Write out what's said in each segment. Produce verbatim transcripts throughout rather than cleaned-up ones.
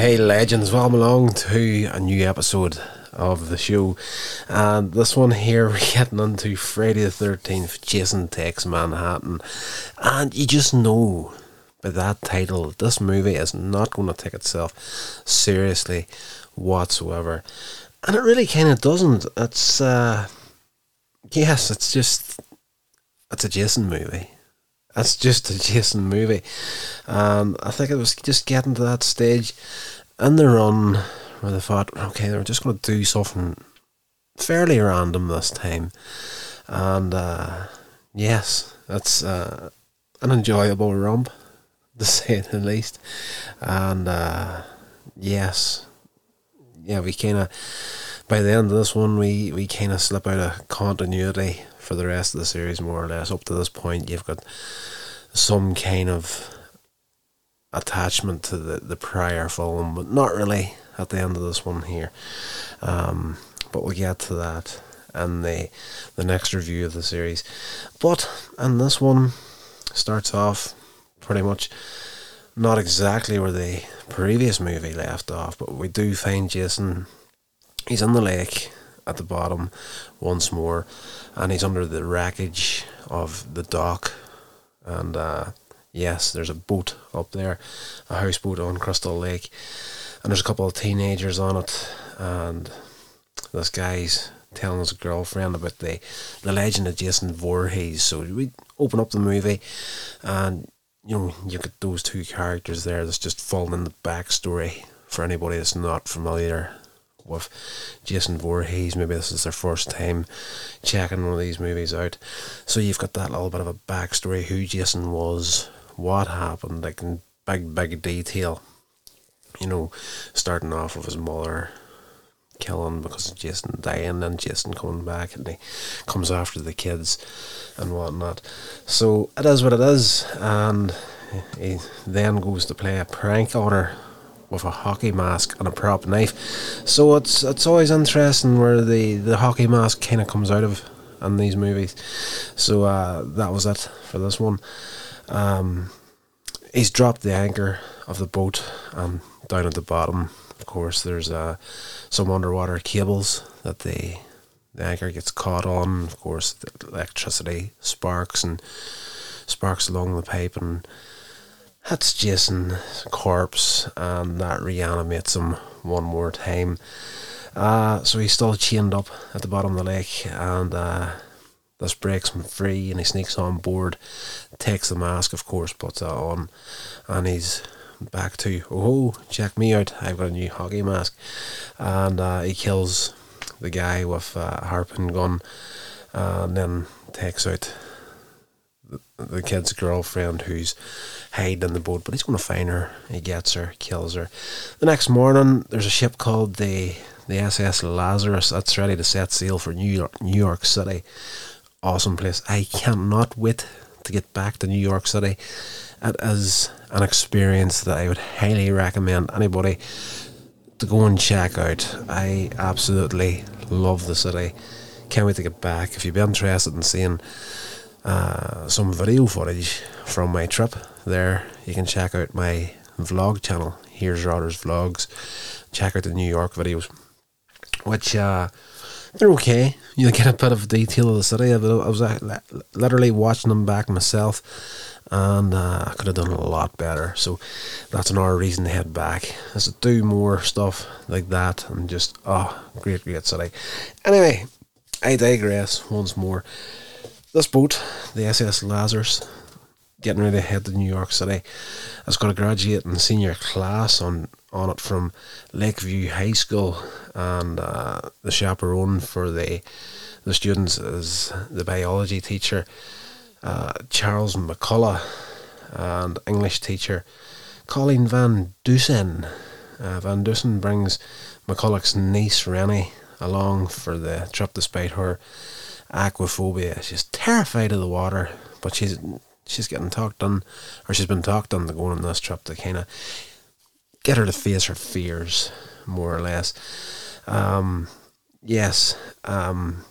Hey legends, welcome along to a new episode of the show, and this one here we're getting into Friday the thirteenth, Jason Takes Manhattan, and you just know by that title this movie is not going to take itself seriously whatsoever, and it really kind of doesn't. It's uh, yes it's just it's a Jason movie. That's just a Jason movie. Um, I think it was just getting to that stage in the run where they thought, okay, they're just going to do something fairly random this time. And uh, yes, that's uh, an enjoyable romp, to say the least. And uh, yes, yeah, we kind of, by the end of this one, we, we kind of slip out of continuity for the rest of the series, more or less. Up to this point, you've got some kind of attachment to the, the prior film, but not really at the end of this one here. Um, but we'll get to that in the, the next review of the series. But, and this one starts off pretty much not exactly where the previous movie left off, but we do find Jason, he's in the lake at the bottom once more, and he's under the wreckage of the dock, and uh, yes, there's a boat up there, a houseboat on Crystal Lake, and there's a couple of teenagers on it, and this guy's telling his girlfriend about the, the legend of Jason Voorhees. So we open up the movie, and you know, you've got those two characters there that's just falling in the backstory for anybody that's not familiar with Jason Voorhees. Maybe this is their first time checking one of these movies out, so you've got that little bit of a backstory, who Jason was, what happened, like in big big detail, you know, starting off with his mother killing because of Jason dying, and Jason coming back, and he comes after the kids and whatnot. So it is what it is, and he then goes to play a prank on her with a hockey mask and a prop knife. So it's it's always interesting where the, the hockey mask kind of comes out of in these movies. So uh, that was it for this one. Um, he's dropped the anchor of the boat, and down at the bottom, of course, there's uh, some underwater cables that the, the anchor gets caught on. Of course, the electricity sparks and sparks along the pipe, and that's Jason's corpse, and that reanimates him one more time. Uh, so he's still chained up at the bottom of the lake, and uh, this breaks him free, and he sneaks on board, takes the mask, of course, puts that on, and he's back to, oh, check me out, I've got a new hockey mask. And uh, he kills the guy with a harpoon gun, and then takes out the kid's girlfriend who's hiding in the boat, but he's going to find her. He gets her, kills her. The next morning, there's a ship called the the S S Lazarus that's ready to set sail for New York, New York City. Awesome place. I cannot wait to get back to New York City. It is an experience that I would highly recommend anybody to go and check out. I absolutely love the city. Can't wait to get back. If you'd be interested in seeing Uh, some video footage from my trip there, you can check out my vlog channel, here's Rodders Vlogs. Check out the New York videos, which uh, they're okay. You get a bit of detail of the city. I was literally watching them back myself, and uh, I could have done a lot better. So that's another reason to head back, is to do more stuff like that. And just, oh, great great city. Anyway, I digress once more. This boat, the S S Lazarus, getting ready to head to New York City, has got a graduating senior class on, on it from Lakeview High School, and uh, the chaperone for the the students is the biology teacher, uh, Charles McCullough, and English teacher Colleen Van Dusen. Uh, Van Dusen brings McCullough's niece Rennie along for the trip, despite her aquaphobia. She's terrified of the water, but she's she's getting talked on, or she's been talked on to going on this trip to kind of get her to face her fears, more or less. Um, yes, um,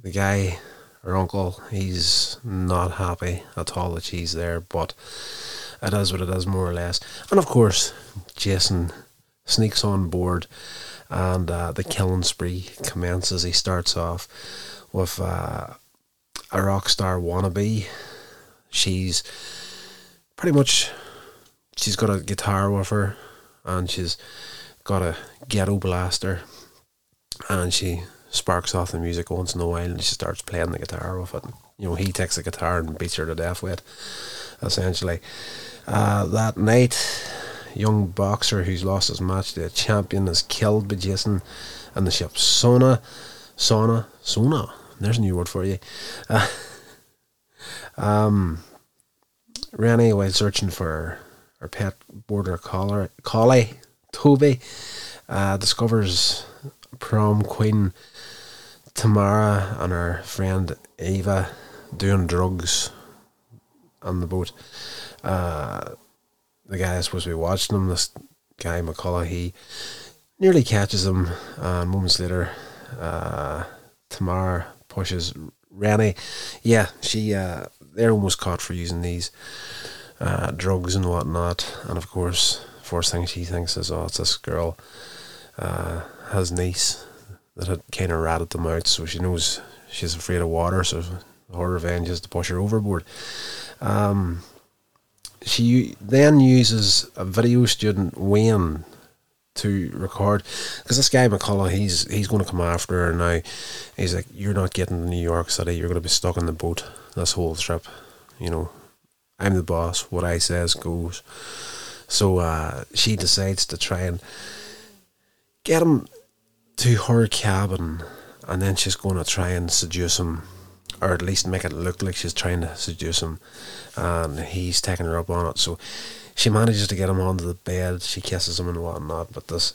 the guy, her uncle, he's not happy at all that she's there, but it is what it is, more or less. And of course, Jason sneaks on board, and uh, the killing spree commences. He starts off with uh, a rock star wannabe. She's pretty much, she's got a guitar with her, and she's got a ghetto blaster, and she sparks off the music once in a while, and she starts playing the guitar with it. You know, he takes the guitar and beats her to death with it, essentially. Uh, that night, young boxer who's lost his match to a champion is killed by Jason and the ship Sona. Sona. Sona. There's a new word for you. Uh, um, Rennie, while searching for her pet border collie, collie Toby, uh, discovers prom queen Tamara and her friend Eva doing drugs on the boat. Uh, the guy is supposed to be watching them, this guy McCullough, he nearly catches him, and moments later uh, Tamara pushes Rennie. Yeah, she uh, they're almost caught for using these uh, drugs and whatnot, and of course first thing she thinks is, oh, it's this girl, uh, his niece, that had kind of ratted them out, so she knows she's afraid of water, so her revenge is to push her overboard. Um, she then uses a video student, Wayne, to record, because this guy McCullough, he's he's going to come after her now. He's like, you're not getting to New York City, you're going to be stuck on the boat this whole trip, you know, I'm the boss, what I says goes. So uh, she decides to try and get him to her cabin, and then she's going to try and seduce him, or at least make it look like she's trying to seduce him, and he's taking her up on it. So she manages to get him onto the bed, she kisses him and whatnot, but this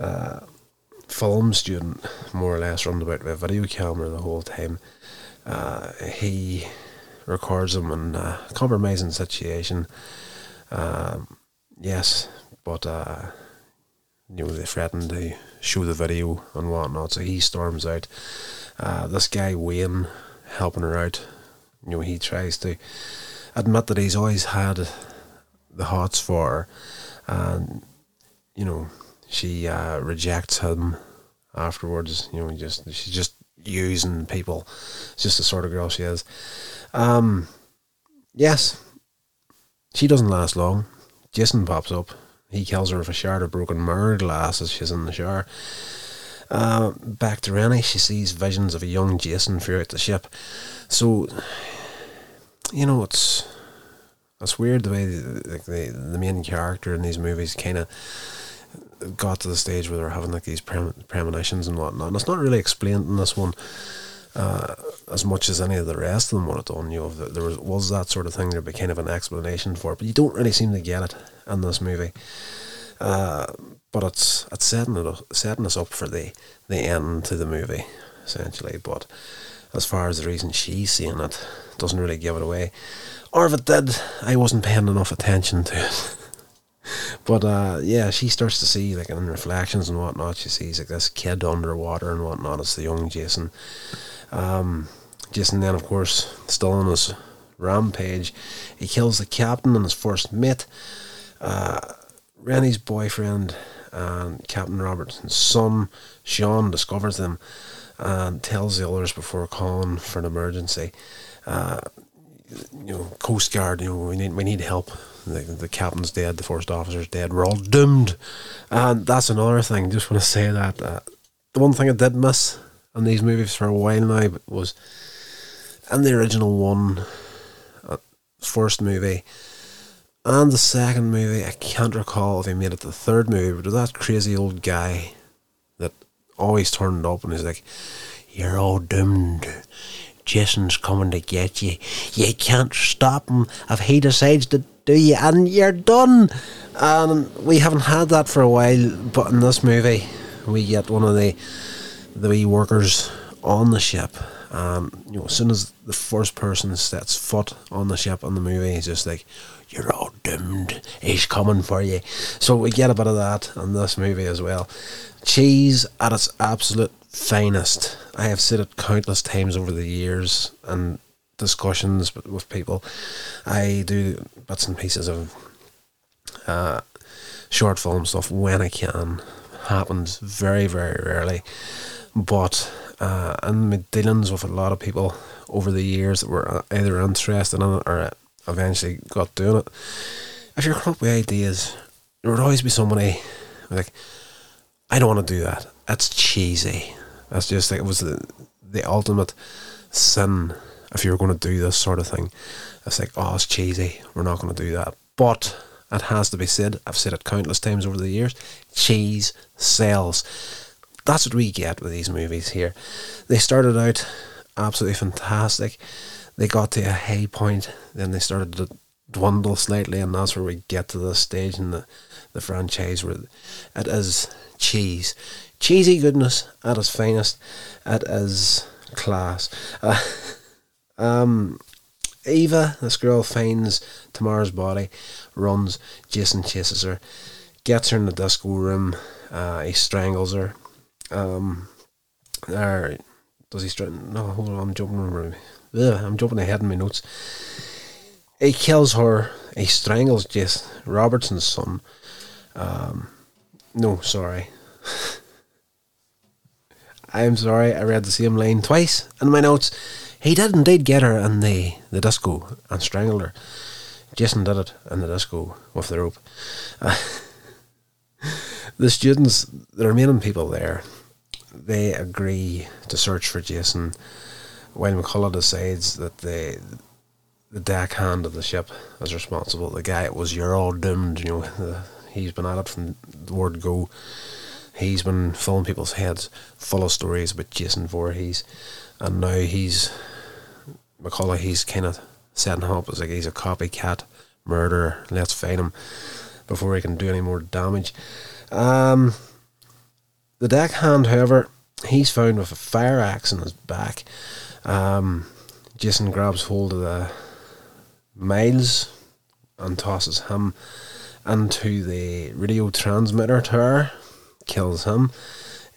uh, film student, more or less runs about with a video camera the whole time. Uh, he records him in a compromising situation, um, yes, but uh, you know, they threaten to show the video and whatnot, so he storms out. Uh, this guy Wayne, helping her out, you know, he tries to admit that he's always had the hots for her, and you know, she uh, rejects him afterwards. You know, just she's just using people. It's just the sort of girl she is. Um, yes, she doesn't last long. Jason pops up. He kills her with a shard of broken mirror glass as she's in the shower. Uh, back to Rennie, she sees visions of a young Jason throughout the ship. So, you know, it's it's weird the way the, the, the main character in these movies kind of got to the stage where they're having like these prem- premonitions and whatnot. And it's not really explained in this one uh, as much as any of the rest of them would have done. You know, there was, was that sort of thing, there'd be kind of an explanation for it, but you don't really seem to get it in this movie. Uh, but it's it's setting it up, setting us up for the, the end to the movie, essentially. But as far as the reason she's seeing it, doesn't really give it away. Or if it did, I wasn't paying enough attention to it. But uh, yeah, she starts to see, like in reflections and whatnot, she sees like this kid underwater and whatnot. It's the young Jason. Um, Jason then, of course, still on his rampage, he kills the captain and his first mate. Uh... Rennie's boyfriend and Captain Robertson's son, Sean, discovers them and tells the others before calling for an emergency. Uh, you know, Coast Guard, you know, we need we need help. The, the captain's dead, the first officer's dead, we're all doomed. And that's another thing, just want to say that. Uh, the one thing I did miss in these movies for a while now was in the original one, uh, first movie, and the second movie, I can't recall if he made it the third movie, but that crazy old guy that always turned up and he's like, you're all doomed. Jason's coming to get you. You can't stop him if he decides to do you, and you're done. And we haven't had that for a while, but in this movie, we get one of the, the wee workers on the ship. Um, you know, as soon as the first person sets foot on the ship in the movie, he's just like, you're all doomed, he's coming for you. So we get a bit of that in this movie as well. Cheese at its absolute finest. I have said it countless times over the years and discussions with people. I do bits and pieces of uh, short film stuff when I can. Happens very, very rarely. But uh, and my dealings with a lot of people over the years that were either interested in it or eventually got doing it, if you're coming up with ideas, there would always be somebody like, I don't want to do that, that's cheesy. That's just like, it was the, the ultimate sin if you were going to do this sort of thing. It's like, oh, it's cheesy, we're not going to do that. But it has to be said, I've said it countless times over the years, cheese sells. That's what we get with these movies here. They started out absolutely fantastic, they got to a high point, then they started to dwindle slightly, and that's where we get to this stage in the, the franchise where it is cheese. Cheesy goodness at its finest. It is class. Uh, um, Eva, this girl, finds Tamara's body, runs, Jason chases her, gets her in the disco room, uh, he strangles her. Um, or does he strangle? No, hold on, I'm jumping, I'm jumping ahead in my notes. He kills her, he strangles Jason, Robertson's son. Um, no, sorry. I'm sorry, I read the same line twice in my notes. He did indeed get her in the, the disco and strangled her. Jason did it in the disco with the rope. Uh, the students, the remaining people there, they agree to search for Jason while McCullough decides that they... the deckhand of the ship is responsible. The guy, it was, you're all doomed, you know. The, he's been at it from the word go. He's been filling people's heads full of stories about Jason Voorhees, and now he's McCullough. He's kind of setting him up as like he's a copycat murderer. Let's find him before he can do any more damage. Um, the deckhand, however, he's found with a fire axe in his back. Um, Jason grabs hold of the Miles and tosses him into the radio transmitter tower, kills him.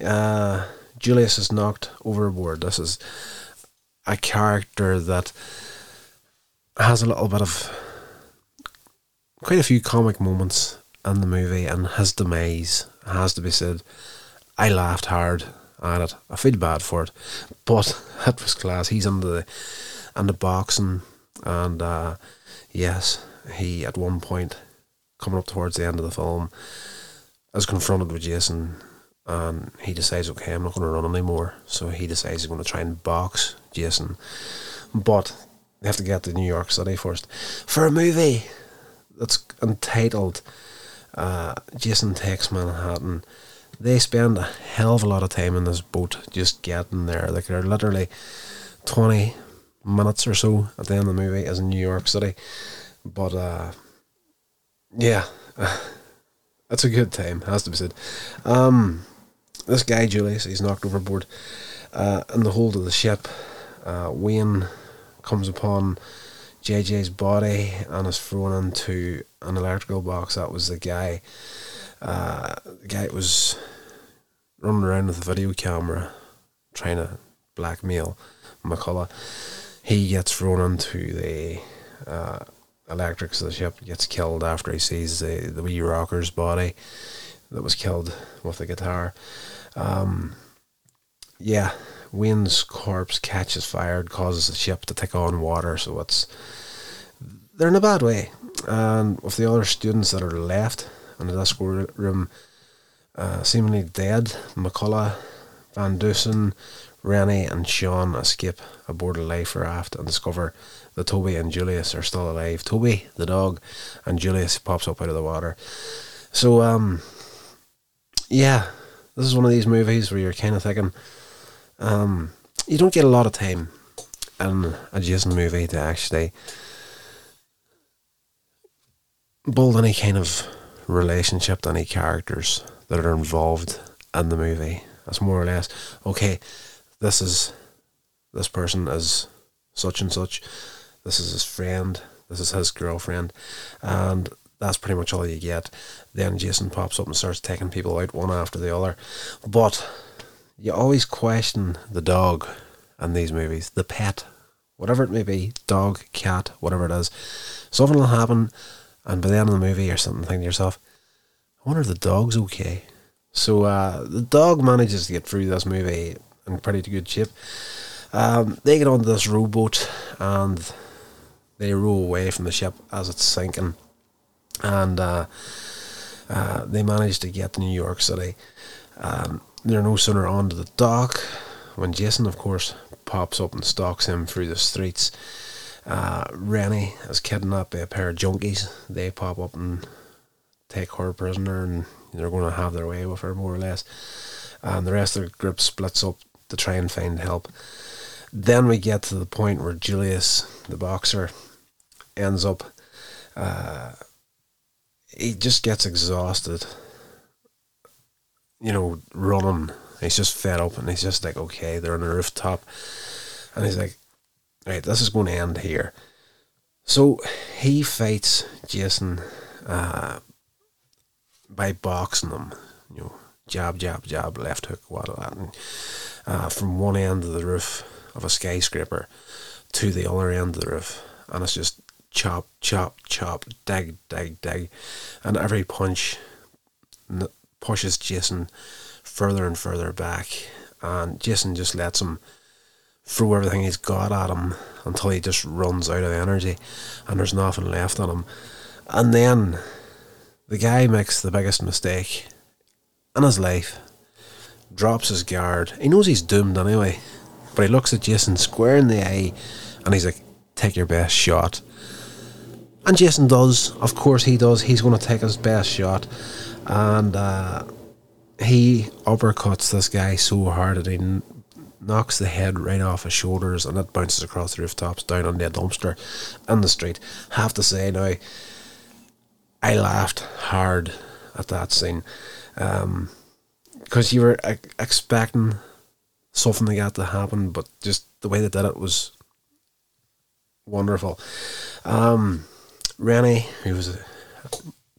Uh, Julius is knocked overboard. This is a character that has a little bit of quite a few comic moments in the movie, and his demise has to be said. I laughed hard at it. I feel bad for it, but it was class. He's under the and the boxing. And uh, yes, he at one point, coming up towards the end of the film, is confronted with Jason, and he decides, okay, I'm not going to run anymore. So he decides he's going to try and box Jason, but they have to get to New York City first for a movie that's entitled uh, Jason Takes Manhattan. They spend a hell of a lot of time in this boat just getting there. Like, they're literally twenty minutes or so at the end of the movie is in New York City, but uh, yeah, that's a good time, has to be said. Um, this guy Julius, he's knocked overboard uh, in the hold of the ship. uh, Wayne comes upon J J's body and is thrown into an electrical box. That was the guy uh, the guy that was running around with a video camera trying to blackmail McCullough. He gets thrown into the uh, electrics of the ship, gets killed after he sees the, the wee rocker's body that was killed with the guitar. Um, yeah, Wayne's corpse catches fire, causes the ship to take on water, so it's they're in a bad way. And with the other students that are left in the disco room, uh, seemingly dead, McCullough, Van Dusen, Rennie and Sean escape aboard a life raft and discover that Toby and Julius are still alive. Toby, the dog, and Julius pops up out of the water. So, um, yeah, this is one of these movies where you're kind of thinking, um, you don't get a lot of time in a Jason movie to actually build any kind of relationship to any characters that are involved in the movie. That's more or less, okay, This is, this person is such and such, this is his friend, this is his girlfriend, and that's pretty much all you get. Then Jason pops up and starts taking people out one after the other. But you always question the dog in these movies, the pet, whatever it may be, dog, cat, whatever it is. Something will happen, and by the end of the movie you're sitting thinking to yourself, I wonder if the dog's okay. So uh, the dog manages to get through this movie in pretty good shape. Um, they get onto this rowboat and they row away from the ship as it's sinking. And uh, uh, they manage to get to New York City. Um, they're no sooner onto the dock when Jason, of course, pops up and stalks him through the streets. Uh, Rennie is kidnapped by a pair of junkies. They pop up and take her prisoner, and they're going to have their way with her, more or less. And the rest of the group splits up to try and find help. Then we get to the point where Julius, the boxer, ends up... Uh, he just gets exhausted, you know, running. He's just fed up, and he's just like, okay, they're on a rooftop. And he's like, right, this is going to end here. So he fights Jason uh, by boxing him, you know, jab, jab, jab, left hook, what that, and uh, from one end of the roof of a skyscraper to the other end of the roof, and it's just chop, chop, chop, dig, dig, dig, and every punch n- pushes Jason further and further back, and Jason just lets him throw everything he's got at him until he just runs out of energy and there's nothing left on him. And then the guy makes the biggest mistake in his life, drops his guard. He knows he's doomed anyway, but he looks at Jason square in the eye and he's like, take your best shot. And Jason does, of course he does. He's going to take his best shot, and uh, he uppercuts this guy so hard that he n- knocks the head right off his shoulders, and it bounces across the rooftops down onto a dumpster in the street. Have to say now, I laughed hard at that scene, um, because you were uh, expecting something like that to happen, but just the way they did it was wonderful. um, Rennie, who was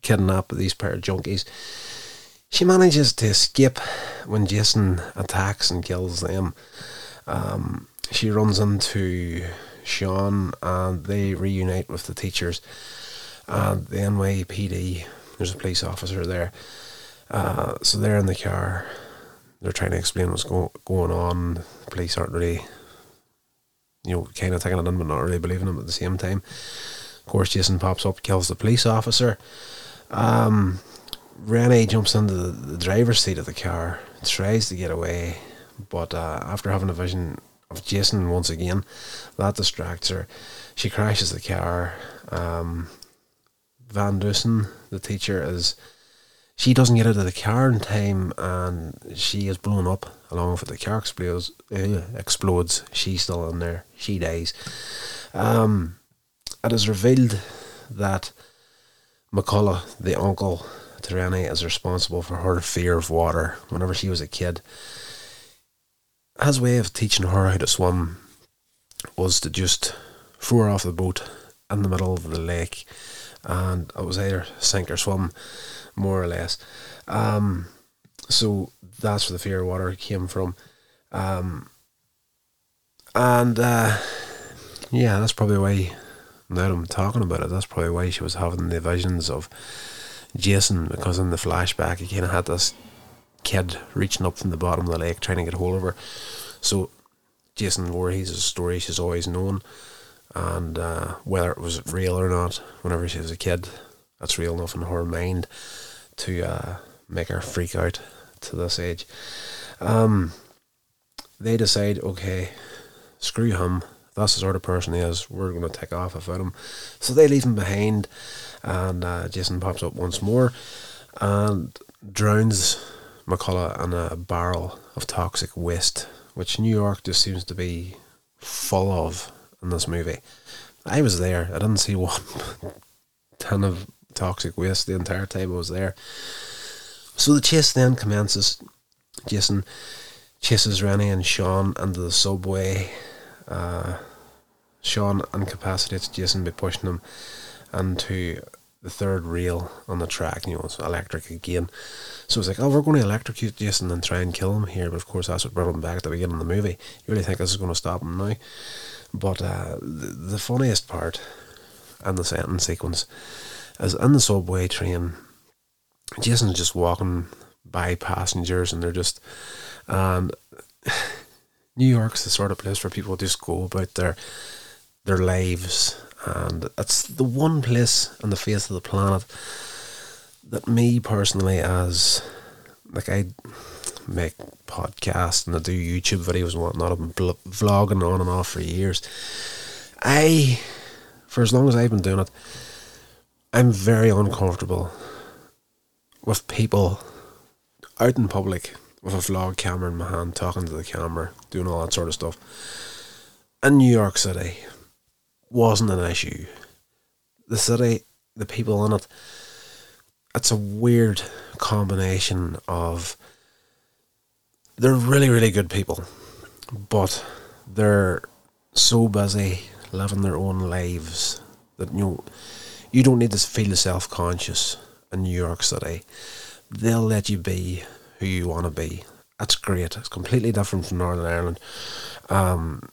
kidnapped by these pair of junkies, she manages to escape when Jason attacks and kills them. Um, she runs into Sean and they reunite with the teachers and the N Y P D. There's a police officer there. Uh, so they're in the car. They're trying to explain what's go- going on. The police aren't really, you know, kind of taking it in but not really believing them at the same time. Of course, Jason pops up, kills the police officer. Um... Rennie jumps into the, the driver's seat of the car, tries to get away, but uh, after having a vision of Jason once again, that distracts her. She crashes the car. Um, Van Dusen, the teacher, is she doesn't get out of the car in time, and she is blown up along with it. The car explodes. Uh, explodes. She's still in there. She dies. Um, it is revealed that McCullough, the uncle to Rennie, is responsible for her fear of water. Whenever she was a kid, his way of teaching her how to swim was to just throw her off the boat in the middle of the lake, and it was either sink or swim, more or less. Um, so that's where the fear of water came from. Um, and uh, yeah, that's probably why, now that I'm talking about it, that's probably why she was having the visions of Jason, because in the flashback he kind of had this kid reaching up from the bottom of the lake trying to get hold of her. So Jason Voorhees is a story she's always known, and uh, whether it was real or not, whenever she was a kid, that's real enough in her mind to uh, make her freak out to this age. Um, they decide, okay, screw him, that's the sort of person he is, we're going to take off without him. So they leave him behind, and uh, Jason pops up once more and drowns McCullough in a barrel of toxic waste, which New York just seems to be full of in this movie. I was there, I didn't see one ton of toxic waste the entire time I was there. So the chase then commences. Jason chases Rennie and Sean into the subway. Uh, Sean incapacitates Jason by pushing him into the third rail on the track. You know, it's electric again. So it's like, oh, we're going to electrocute Jason and try and kill him here. But of course, that's what brought him back at the beginning of the movie. You really think this is going to stop him now? But uh, the, the funniest part in the sentence sequence is in the subway train, Jason's just walking by passengers, and they're just, um, New York's the sort of place where people just go about their their lives, and it's the one place on the face of the planet that me personally, as like I make podcasts and I do YouTube videos and whatnot, I've been vlogging on and off for years. I, for as long as I've been doing it, I'm very uncomfortable with people out in public with a vlog camera in my hand, talking to the camera, doing all that sort of stuff. In New York City, wasn't an issue. The city, the people in it, it's a weird combination of, they're really, really good people, but they're so busy living their own lives that, you know, you don't need to feel self-conscious in New York City. They'll let you be who you want to be. That's great. It's completely different from Northern Ireland. Um,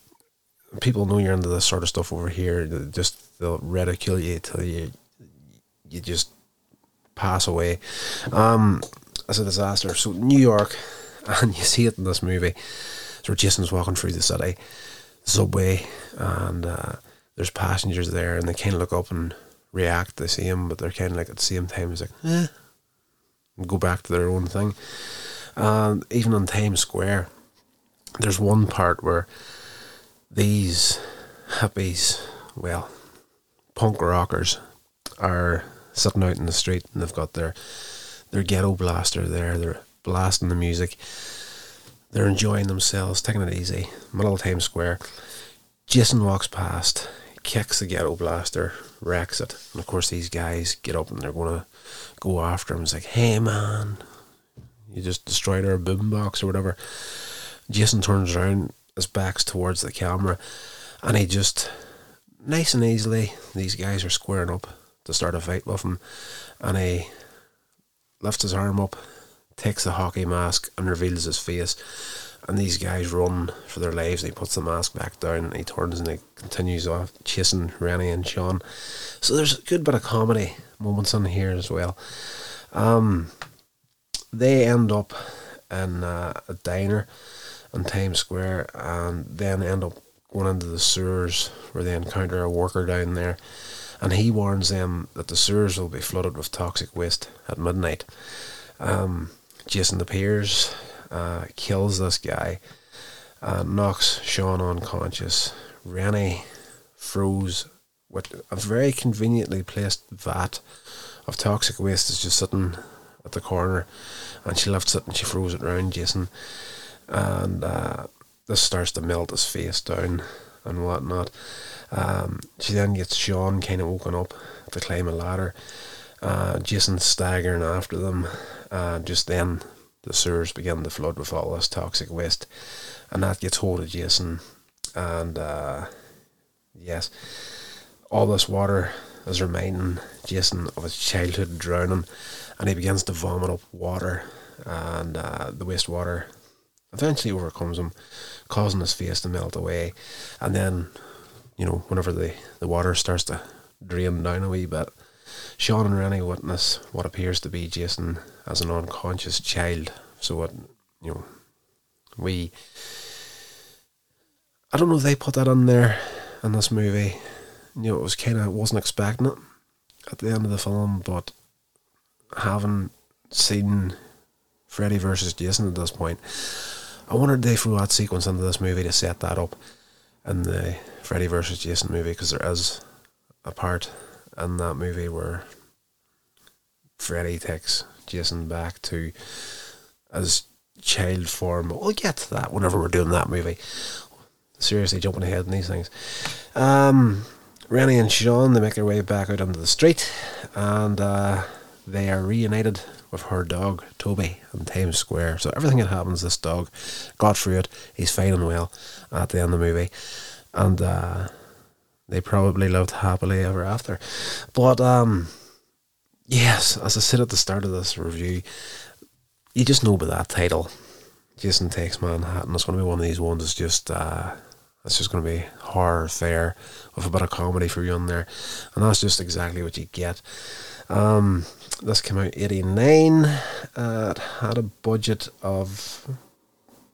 people know you're into this sort of stuff over here. They just, they'll ridicule you till you, you just pass away. Um, it's a disaster. So New York, and you see it in this movie. So Jason's walking through the city, subway, and uh, there's passengers there, and they kind of look up and react. They see him, but they're kind of like at the same time, it's like, eh, and go back to their own thing. And even on Times Square, there's one part where these hippies, well, punk rockers, are sitting out in the street, and they've got their their ghetto blaster there. They're blasting the music. They're enjoying themselves, taking it easy. Middle of Times Square. Jason walks past, kicks the ghetto blaster, wrecks it. And of course these guys get up and they're going to go after him. It's like, hey man, you just destroyed our boombox or whatever. Jason turns around, his back's towards the camera, and he just, nice and easily, these guys are squaring up to start a fight with him. And he lifts his arm up, takes the hockey mask and reveals his face, and these guys run for their lives, and he puts the mask back down, and he turns and he continues off chasing Rennie and Sean. So there's a good bit of comedy moments in here as well. Um, they end up in uh, a diner in Times Square, and then end up going into the sewers, where they encounter a worker down there, and he warns them that the sewers will be flooded with toxic waste at midnight. Um, Jason appears, uh, kills this guy, uh, knocks Sean unconscious. Rennie froze with a very conveniently placed vat of toxic waste is just sitting at the corner, and she lifts it and she throws it round Jason, and uh, this starts to melt his face down and whatnot. Um, she then gets Sean kind of woken up to climb a ladder. Uh, Jason staggering after them. Uh, just then the sewers begin to flood with all this toxic waste, and that gets hold of Jason, and uh, yes, all this water is reminding Jason of his childhood drowning, and he begins to vomit up water, and uh, the wastewater eventually overcomes him, causing his face to melt away. And then, you know, whenever the, the water starts to drain down a wee bit, Sean and Rennie witness what appears to be Jason as an unconscious child. So what, you know, we, I don't know if they put that in there in this movie. You know, it was kind of, I wasn't expecting it at the end of the film, but having seen Freddy versus Jason at this point, I wondered if they threw that sequence into this movie to set that up in the Freddy versus Jason movie, because there is a part in that movie where Freddy takes Jason back to his child form. But we'll get to that whenever we're doing that movie. Seriously, jumping ahead in these things. Um, Rennie and Sean, they make their way back out onto the street, and uh, they are reunited with her dog Toby in Times Square. So everything that happens, this dog got through it. He's fine and well at the end of the movie, and uh they probably lived happily ever after. But um, yes, as I said at the start of this review, you just know by that title, Jason Takes Manhattan, it's going to be one of these ones that's just uh, That's just going to be horror fare with a bit of comedy for you in there. And that's just exactly what you get. Um, this came out eighty-nine. Uh, it had a budget of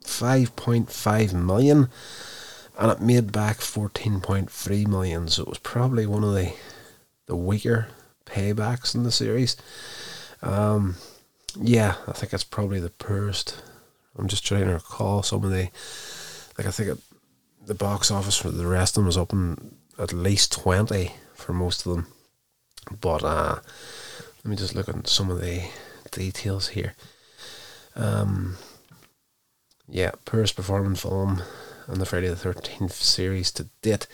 five point five million and it made back fourteen point three million. So it was probably one of the, the weaker paybacks in the series. Um, yeah, I think it's probably the poorest. I'm just trying to recall some of the... Like, I think it... The box office for the rest of them was up in at least twenty for most of them. But uh, let me just look at some of the details here. Um, yeah, poorest performing film in the Friday the thirteenth series to date.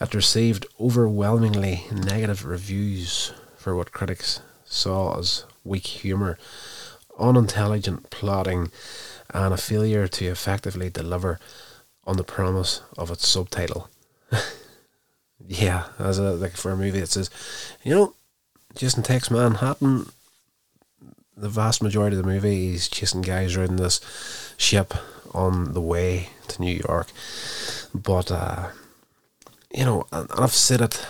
It received overwhelmingly negative reviews for what critics saw as weak humour, unintelligent plotting, and a failure to effectively deliver on the promise of its subtitle. Yeah, as a, like for a movie that says, you know, Jason Takes Manhattan, the vast majority of the movie is chasing guys riding this ship on the way to New York. But, uh, you know, and, and I've said it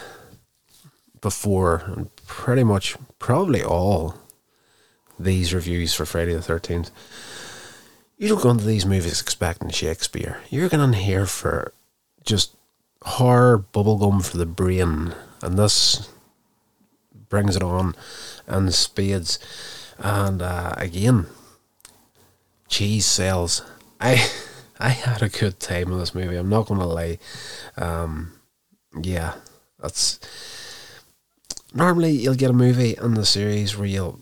before, and pretty much, probably all these reviews for Friday the thirteenth, you don't go into these movies expecting Shakespeare. You're going in here for just horror bubblegum for the brain. And this brings it on in spades. And uh, again, cheese sells. I I had a good time with this movie, I'm not going to lie. Um, yeah, that's... Normally you'll get a movie in the series where you'll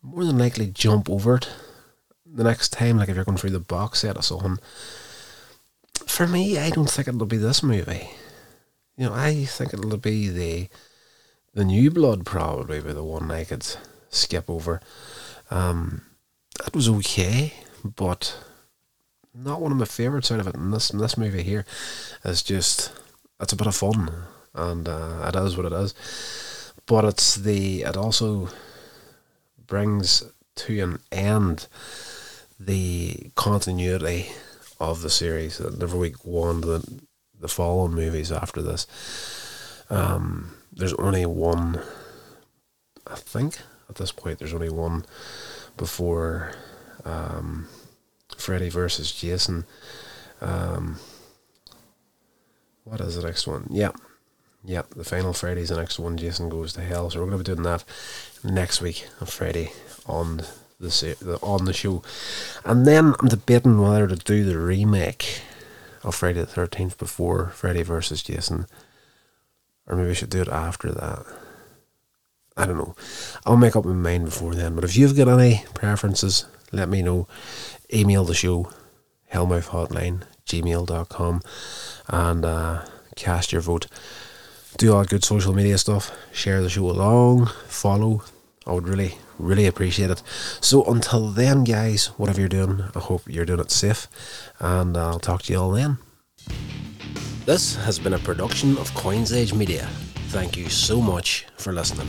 more than likely jump over it the next time, like if you're going through the box set or something. For me, I don't think it'll be this movie. You know, I think it'll be the the New Blood, probably be the one I could skip over. Um, that was okay, but not one of my favourites out of it. And this this movie here is just, it's a bit of fun, and uh, it is what it is. But it's the it also brings to an end the continuity of the series. Every week one, the, the following movies after this, um, there's only one, I think at this point there's only one before um, Freddy versus Jason. Um, what is the next one? Yeah, yeah, the final Friday's the next one, Jason Goes to Hell. So we're going to be doing that next week on Friday on the on the show. And then I'm debating whether to do the remake of Friday the thirteenth before Freddy versus Jason, or maybe I should do it after that. I don't know, I'll make up my mind before then. But if you've got any preferences, let me know. Email the show, hellmouthhotline at gmail dot com, and uh, cast your vote. Do all good social media stuff, share the show along, follow. I would really really appreciate it. So until then, guys, whatever you're doing, I hope you're doing it safe, and I'll talk to you all then. This has been a production of Coins Edge Media. Thank you so much for listening.